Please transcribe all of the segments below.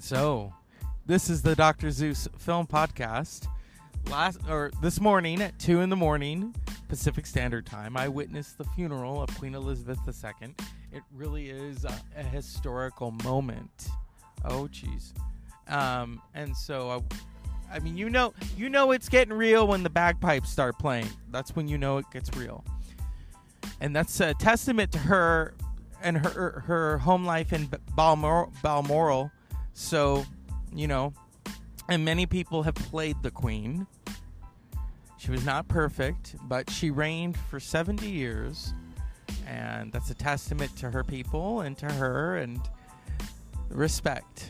So, this is the Dr. Zeus Film Podcast. This morning at 2 in the morning, Pacific Standard Time, I witnessed the funeral of Queen Elizabeth II. It really is a historical moment. Oh, jeez. And so, I mean, you know it's getting real when the bagpipes start playing. That's when you know it gets real. And that's a testament to her and her home life in Balmoral. So, you know, and many people have played the Queen. She was not perfect, but she reigned for 70 years. And that's a testament to her people and to her, and respect.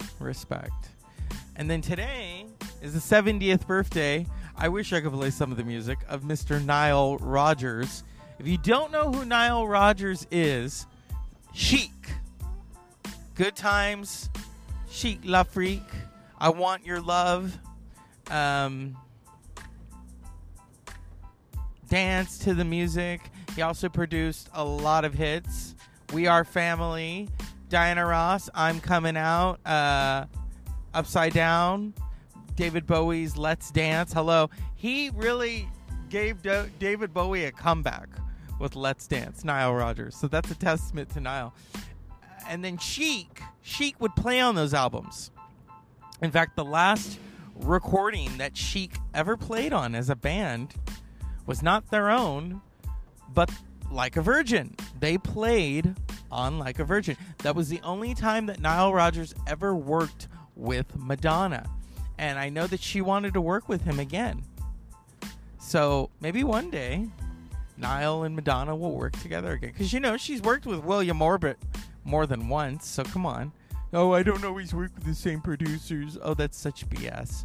And then today is the 70th birthday. I wish I could play some of the music of Mr. Nile Rodgers. If you don't know who Nile Rodgers is, Chic. Good times. Chic La Freak. I Want Your Love. Dance to the Music. He also produced a lot of hits. We Are Family. Diana Ross, I'm Coming Out. Upside Down. David Bowie's Let's Dance. Hello. He really gave David Bowie a comeback with Let's Dance, Nile Rodgers. So that's a testament to Nile. And then Chic would play on those albums. In fact, the last recording that Chic ever played on as a band was not their own, but Like a Virgin. They played on Like a Virgin. That was the only time that Nile Rodgers ever worked with Madonna. And I know that she wanted to work with him again. So maybe one day, Nile and Madonna will work together again. Because, you know, she's worked with William Orbit more than once. So come on. Oh, I don't always work with the same producers. Oh, that's such BS.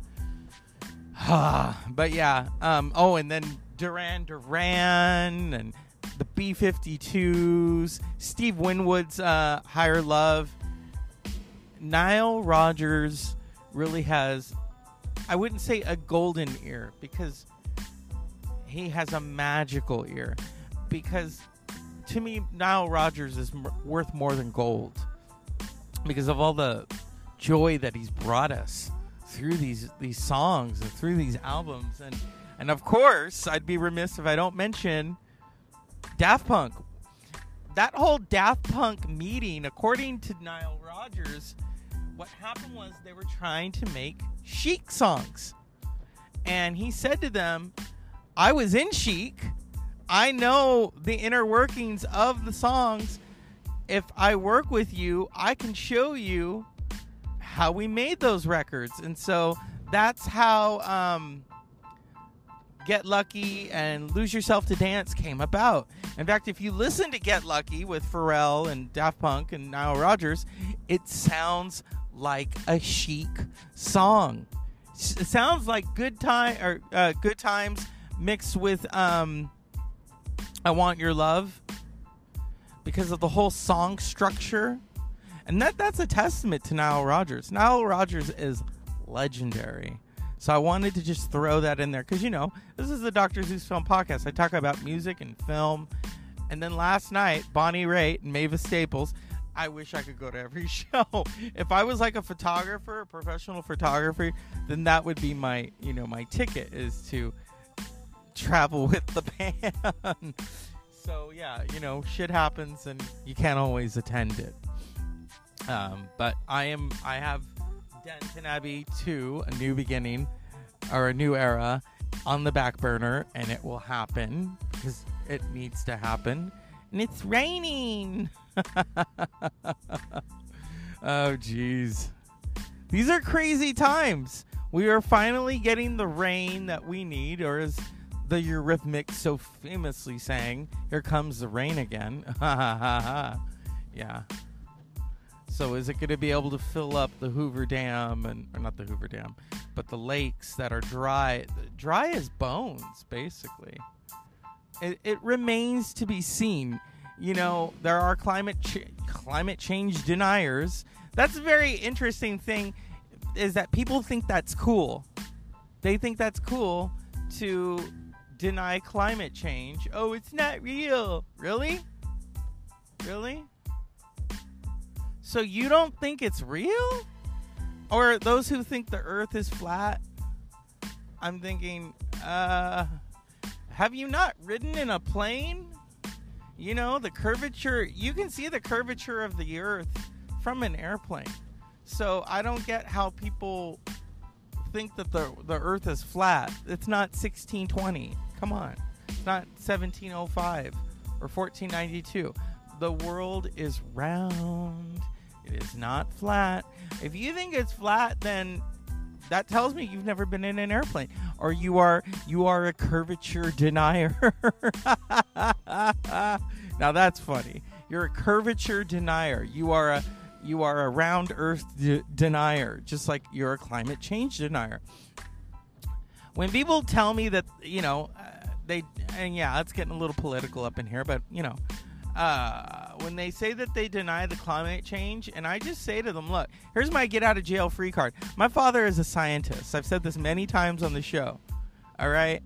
But yeah. Oh, and then Duran Duran and the B-52s. Steve Winwood's Higher Love. Nile Rodgers really has, I wouldn't say a golden ear, because he has a magical ear. Because to me, Nile Rodgers is worth more than gold, because of all the joy that he's brought us through these songs and through these albums. And of course, I'd be remiss if I don't mention Daft Punk. That whole Daft Punk meeting, according to Nile Rodgers, what happened was they were trying to make Chic songs. And he said to them, I was in Chic. I know the inner workings of the songs. If I work with you, I can show you how we made those records. And so that's how Get Lucky and Lose Yourself to Dance came about. In fact, if you listen to Get Lucky with Pharrell and Daft Punk and Nile Rodgers, it sounds like a Chic song. It sounds like Good Times mixed with I Want Your Love, because of the whole song structure. And that's a testament to Nile Rodgers. Nile Rodgers is legendary. So I wanted to just throw that in there, because, you know, this is the Dr. Zeus Film Podcast. I talk about music and film. And then last night, Bonnie Raitt and Mavis Staples. I wish I could go to every show. If I was like a photographer, a professional photographer, then that would be my ticket, is to travel with the band. So, yeah, you know, shit happens and you can't always attend it. But I have Downton Abbey 2, A New Beginning, or A New Era, on the back burner, and it will happen because it needs to happen. And it's raining. Oh, jeez. These are crazy times. We are finally getting the rain that we need, or as the Eurythmics so famously sang, here comes the rain again. Yeah. So is it going to be able to fill up the Hoover Dam, or not the Hoover Dam, but the lakes that are dry as bones, basically? It remains to be seen. You know, there are climate change deniers. That's a very interesting thing, is that people think that's cool. They think that's cool to deny climate change. Oh, it's not real. Really? So you don't think it's real? Or those who think the earth is flat, I'm thinking, have you not ridden in a plane? You know, the curvature, you can see the curvature of the earth from an airplane. So I don't get how people think that the earth is flat. It's not 1620. Come on. It's not 1705 or 1492. The world is round. It is not flat. If you think it's flat, then that tells me you've never been in an airplane, or you are a curvature denier. Now that's funny. You're a curvature denier. You are a round earth denier, just like you're a climate change denier. When people tell me that, you know, it's getting a little political up in here, but you know, when they say that they deny the climate change, and I just say to them, look, here's my get out of jail free card. My father is a scientist. I've said this many times on the show. All right.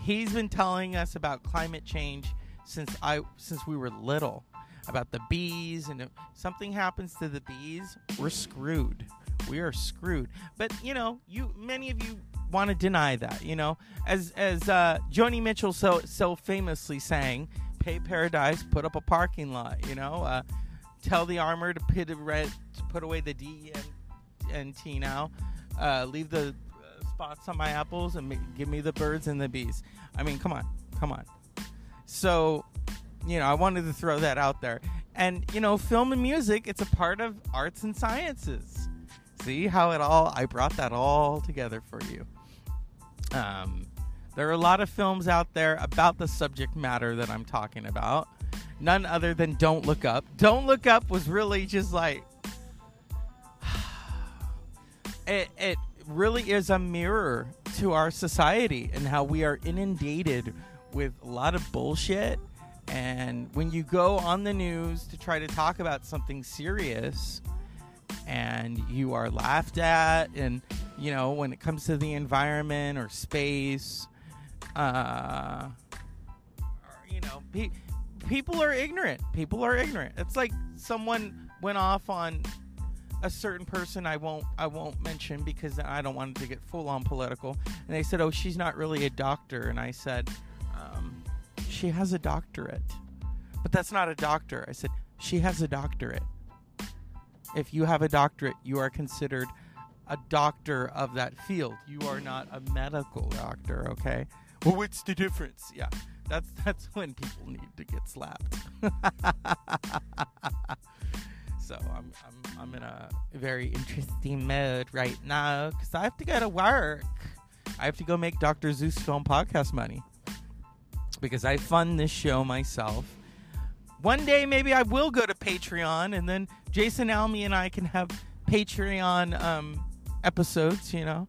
He's been telling us about climate change since we were little, about the bees, and if something happens to the bees, we're screwed. We are screwed. But you know, many of you want to deny that, you know, as Joni Mitchell so famously sang, pay paradise, put up a parking lot, you know, tell the armor to put away the D and T now, leave the spots on my apples and give me the birds and the bees. I mean, come on. So, you know, I wanted to throw that out there. And, you know, film and music, it's a part of arts and sciences. See how I brought that all together for you. There are a lot of films out there about the subject matter that I'm talking about. None other than Don't Look Up. Don't Look Up was really just like... It really is a mirror to our society and how we are inundated with a lot of bullshit. And when you go on the news to try to talk about something serious and you are laughed at, and, you know, when it comes to the environment or space, you know, people are ignorant. People are ignorant. It's like someone went off on a certain person I won't mention because I don't want it to get full-on political. And they said, oh, she's not really a doctor. And I said... she has a doctorate. But that's not a doctor. I said, she has a doctorate. If you have a doctorate, you are considered a doctor of that field. You are not a medical doctor, okay? Well, what's the difference? Yeah, that's when people need to get slapped. So I'm in a very interesting mood right now because I have to go to work. I have to go make Dr. Zeus Film Podcast money, because I fund this show myself. One day, maybe I will go to Patreon, and then Jason Elmy and I can have Patreon episodes, you know.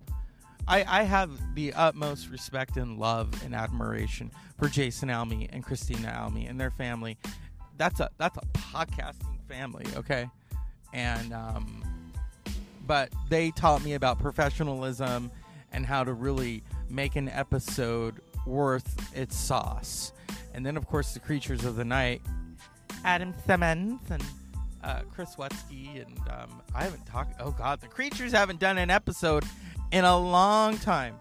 I have the utmost respect and love and admiration for Jason Elmy and Christina Almy and their family. That's a podcasting family, okay? And but they taught me about professionalism and how to really make an episode worth its sauce. And then, of course, the creatures of the night, Adam Simmons and Chris Wetsky, and I haven't talked... Oh, God, the creatures haven't done an episode in a long time.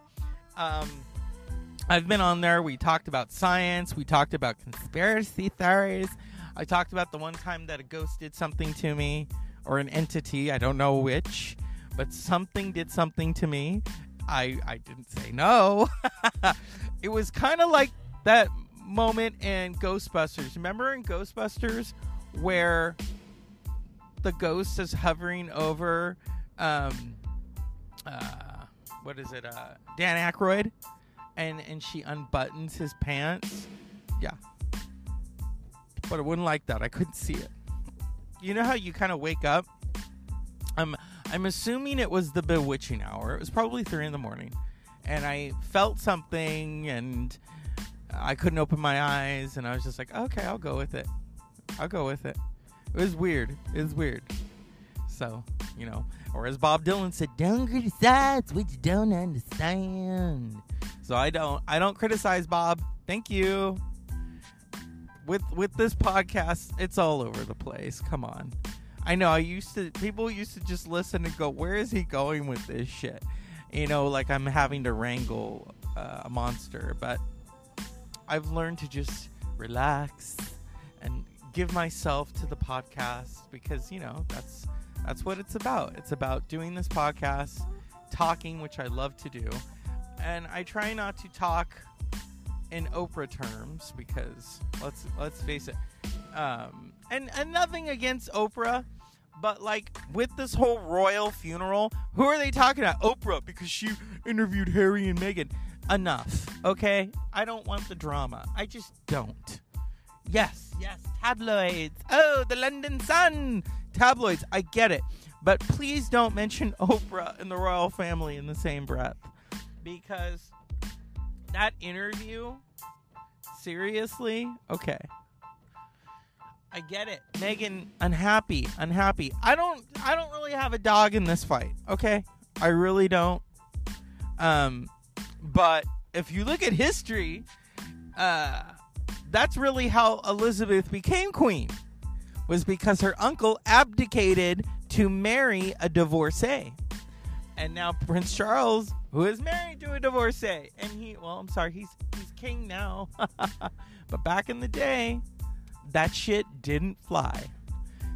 I've been on there. We talked about science. We talked about conspiracy theories. I talked about the one time that a ghost did something to me, or an entity. I don't know which, but something did something to me. I didn't say no. It was kind of like that moment in Ghostbusters. Remember in Ghostbusters where the ghost is hovering over, Dan Aykroyd, and she unbuttons his pants? Yeah. But I wouldn't like that. I couldn't see it. You know how you kind of wake up? I'm assuming it was the bewitching hour. It was probably 3 a.m. And I felt something, and I couldn't open my eyes, and I was just like, okay, I'll go with it. It was weird. So, you know, or as Bob Dylan said, don't criticize what you don't understand. So I don't criticize Bob. Thank you. With this podcast, it's all over the place. Come on. I know, people used to just listen and go, where is he going with this shit? You know, like I'm having to wrangle a monster, but I've learned to just relax and give myself to the podcast because, you know, that's what it's about. It's about doing this podcast, talking, which I love to do. And I try not to talk in Oprah terms because let's face it. And nothing against Oprah, but like with this whole royal funeral, who are they talking about? Oprah, because she interviewed Harry and Meghan. Enough, okay? I don't want the drama. I just don't. Yes, tabloids. Oh, the London Sun. Tabloids, I get it. But please don't mention Oprah and the royal family in the same breath. Because that interview, seriously? Okay. I get it. Meghan, unhappy. I don't really have a dog in this fight, okay? I really don't. But if you look at history, that's really how Elizabeth became queen, was because her uncle abdicated to marry a divorcee. And now Prince Charles, who is married to a divorcee, and he's king now. But back in the day, that shit didn't fly.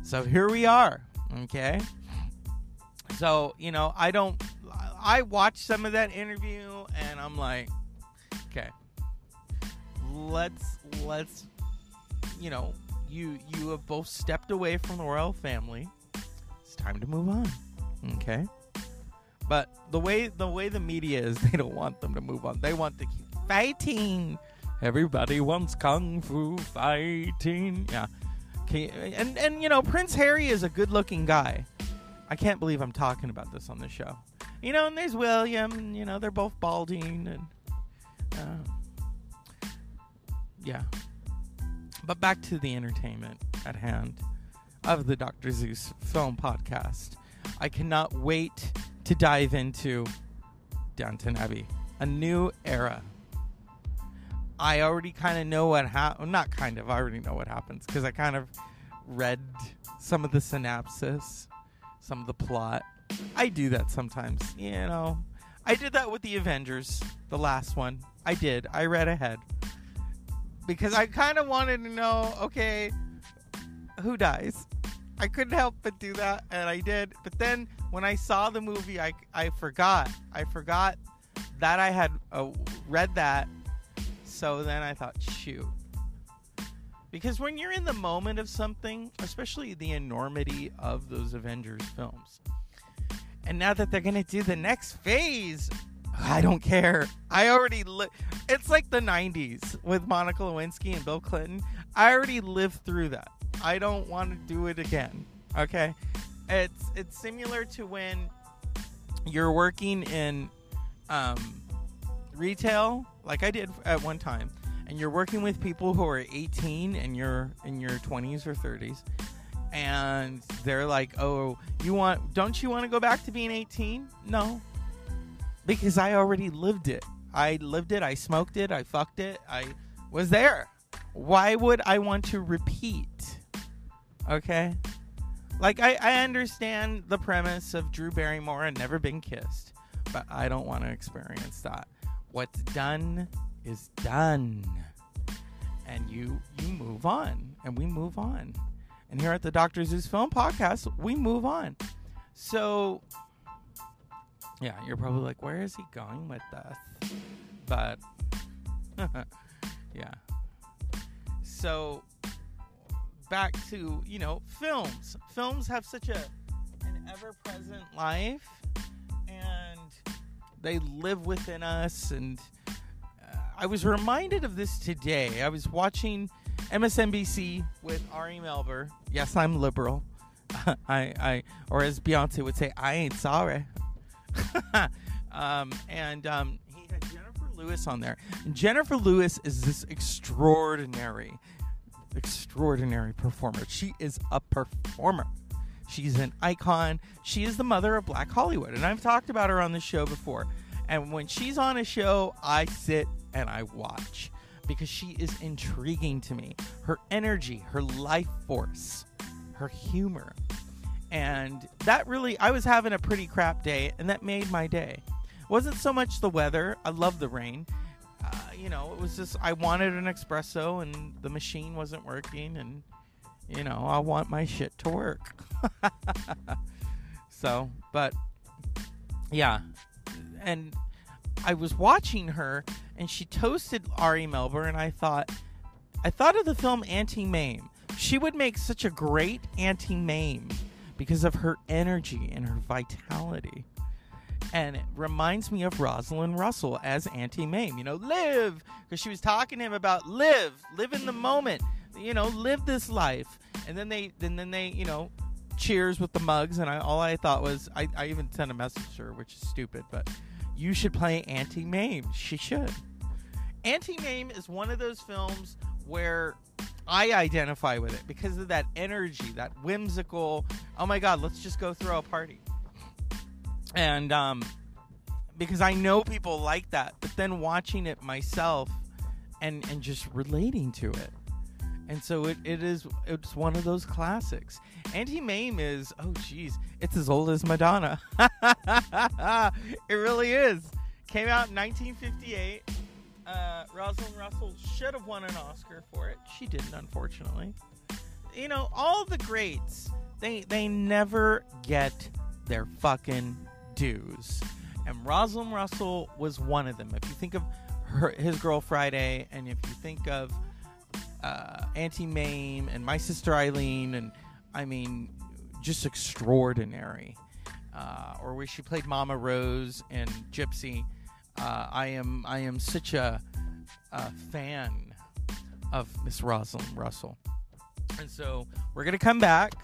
So here we are, okay? So, you know, I watched some of that interview and I'm like, okay, let's, you know, you have both stepped away from the royal family. It's time to move on, okay? But the way the media is, they don't want them to move on. They want to keep fighting. Everybody wants kung fu fighting. Yeah. And you know, Prince Harry is a good-looking guy. I can't believe I'm talking about this on the show. You know, and there's William, and, you know, they're both balding. And yeah. But back to the entertainment at hand of the Dr. Zeus film podcast. I cannot wait to dive into Downton Abbey, a new era. I already kind of know what happens. Not kind of. I already know what happens because I kind of read some of the synopsis, some of the plot. I do that sometimes, you know. I did that with the Avengers, the last one. I did. I read ahead because I kind of wanted to know, okay, who dies? I couldn't help but do that, and I did. But then when I saw the movie, I forgot. I forgot that I had read that. So then I thought, shoot. Because when you're in the moment of something, especially the enormity of those Avengers films, and now that they're going to do the next phase, I don't care. I already it's like the 90s with Monica Lewinsky and Bill Clinton. I already lived through that. I don't want to do it again. Okay? It's similar to when you're working in retail, like I did at one time, and you're working with people who are 18 and you're in your 20s or 30s, and they're like, oh, don't you want to go back to being 18? No, because I already lived it. I lived it. I smoked it. I fucked it. I was there. Why would I want to repeat? Okay. Like I understand the premise of Drew Barrymore and Never Been Kissed, but I don't want to experience that. What's done is done, and you move on, and we move on. And here at the Dr. Zeus Film Podcast, we move on. So, yeah, you're probably like, where is he going with this? But, yeah. So, back to, you know, films. Films have such an ever-present life, and they live within us. And I was reminded of this today. I was watching MSNBC with Ari Melber. Yes, I'm liberal. I or as Beyonce would say, I ain't sorry. And he had Jennifer Lewis on there. And Jennifer Lewis is this extraordinary performer. She is a performer. She's an icon. She is the mother of Black Hollywood. And I've talked about her on the show before. And when she's on a show, I sit and I watch, because she is intriguing to me. Her energy, her life force, her humor. And that really, I was having a pretty crap day, and that made my day. It wasn't so much the weather. I love the rain. You know, it was just, I wanted an espresso, and the machine wasn't working, and, you know, I want my shit to work. So, but, yeah. And I was watching her, and she toasted Ari Melber, and I thought of the film Auntie Mame. She would make such a great Auntie Mame because of her energy and her vitality. And it reminds me of Rosalind Russell as Auntie Mame. You know, live! Because she was talking to him about live in the moment. You know, live this life. And then they you know, cheers with the mugs. And I even sent a message to her, which is stupid. But you should play Auntie Mame. She should. Auntie Mame is one of those films where I identify with it because of that energy, that whimsical, oh my God, let's just go throw a party. And because I know people like that, but then watching it myself and just relating to it. And so it's one of those classics. Auntie Mame is, oh geez, it's as old as Madonna. It really is. Came out in 1958. Rosalind Russell should have won an Oscar for it. She didn't, unfortunately. You know, all the greats, they never get their fucking dues. And Rosalind Russell was one of them. If you think of His Girl Friday, and if you think of Auntie Mame and My Sister Eileen, and I mean, just extraordinary. Or where she played Mama Rose and Gypsy. I am such a fan of Miss Rosalind Russell. And so we're going to come back,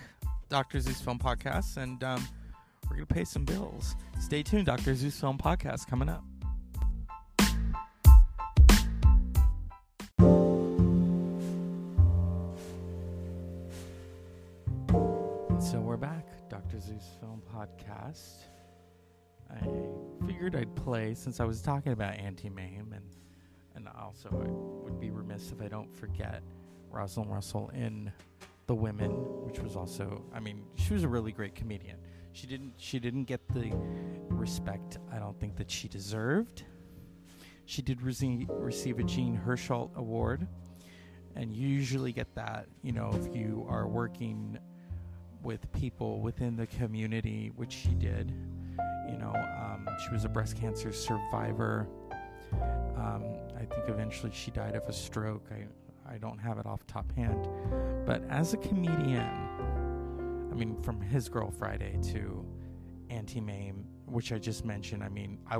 Dr. Zeus Film Podcast, and we're going to pay some bills. Stay tuned, Dr. Zeus Film Podcast coming up. And so we're back, Dr. Zeus Film Podcast. I figured I'd play, since I was talking about Auntie Mame, and also I would be remiss if I don't forget Rosalind Russell in The Women, which was also, I mean, she was a really great comedian. She didn't get the respect I don't think that she deserved. She did receive a Jean Herschel Award, and you usually get that, you know, if you are working with people within the community, which she did. You know, she was a breast cancer survivor. I think eventually she died of a stroke. I don't have it off top hand. But as a comedian, I mean, from His Girl Friday to Auntie Mame, which I just mentioned, I mean, I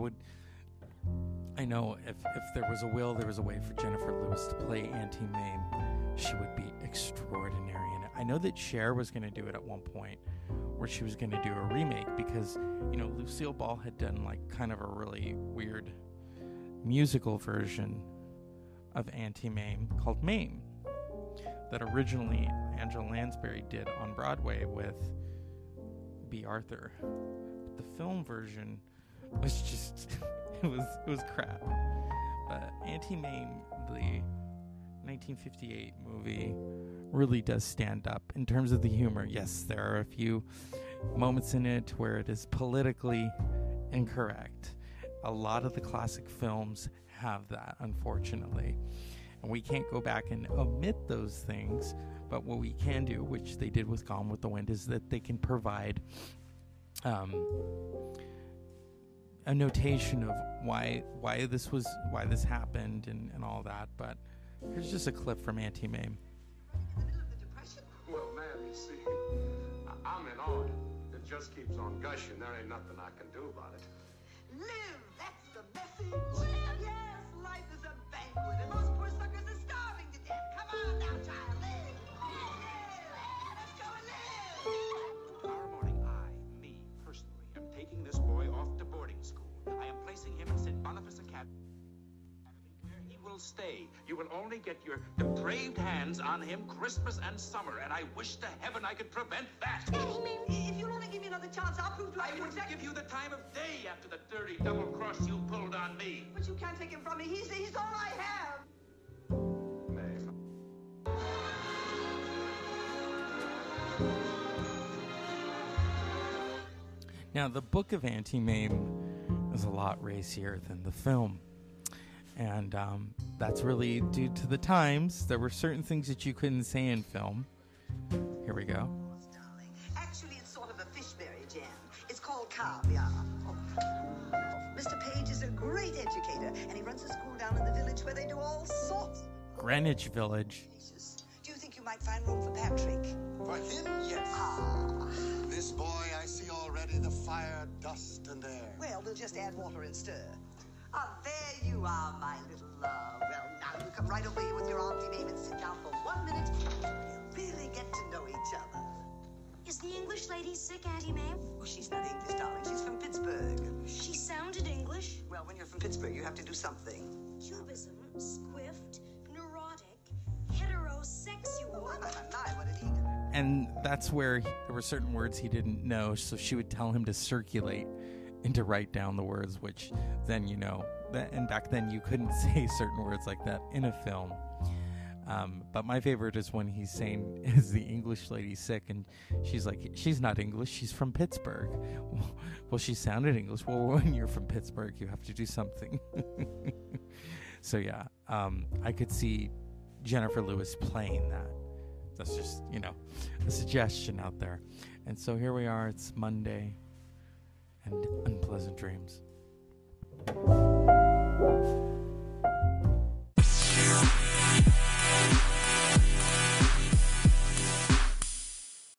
know if there was a will, there was a way for Jennifer Lewis to play Auntie Mame. She would be extraordinary in it. I know that Cher was going to do it at one point, where she was going to do a remake because, you know, Lucille Ball had done like kind of a really weird musical version of Auntie Mame called Mame that originally Angela Lansbury did on Broadway with B. Arthur. The film version was just it was crap. But Auntie Mame, the 1958 movie, really does stand up in terms of the humor. Yes, there are a few moments in it where it is politically incorrect. A lot of the classic films have that, unfortunately. And we can't go back and omit those things, but what we can do, which they did with Gone with the Wind, is that they can provide a notation of why this happened and all that. But here's just a clip from Auntie Mame. Well, ma'am, you see, I'm an order that just keeps on gushing. There ain't nothing I can do about it. Live! That's the message. Yes, life is a banquet, and most poor suckers are starving to death. Come on now, child. Live! Live! Let's go and live! Tomorrow morning, me, personally, am taking this boy off to boarding school. I am placing him in St. Boniface Academy, will stay. You will only get your depraved hands on him Christmas and summer, and I wish to heaven I could prevent that. If you'll only give me another chance, I'll prove to you. I wouldn't give you the time of day after the dirty double cross you pulled on me. But you can't take him from me. He's all I have. Now, the book of Auntie Mame is a lot racier than the film. And that's really due to the times. There were certain things that you couldn't say in film. Here we go. Actually, it's sort of a fishberry jam. It's called caviar. Oh. Mr. Page is a great educator, and he runs a school down in the village where they do all sorts. Greenwich Village. Do you think you might find room for Patrick? For him, yes. Ah. This boy, I see already the fire, dust, and air. Well, we'll just add water and stir. Ah, there you are, my little love. Well, now you come right away with your Auntie Mame and sit down for 1 minute. We'll really get to know each other. Is the English lady sick, Auntie Mame? Oh, she's not English, darling. She's from Pittsburgh. She sounded English. Well, when you're from Pittsburgh, you have to do something. Cubism, squiffed, neurotic, heterosexual. Oh, my, what did he do? And that's where there were certain words he didn't know, so she would tell him to circulate and to write down the words, which then, you know, and back then you couldn't say certain words like that in a film. But my favorite is when he's saying, is the English lady sick? And she's like, she's not English, she's from Pittsburgh. Well, she sounded English. Well, when you're from Pittsburgh, you have to do something. So yeah, I could see Jennifer Lewis playing that. That's just, you know, a suggestion out there. And so here we are, it's Monday. And unpleasant dreams.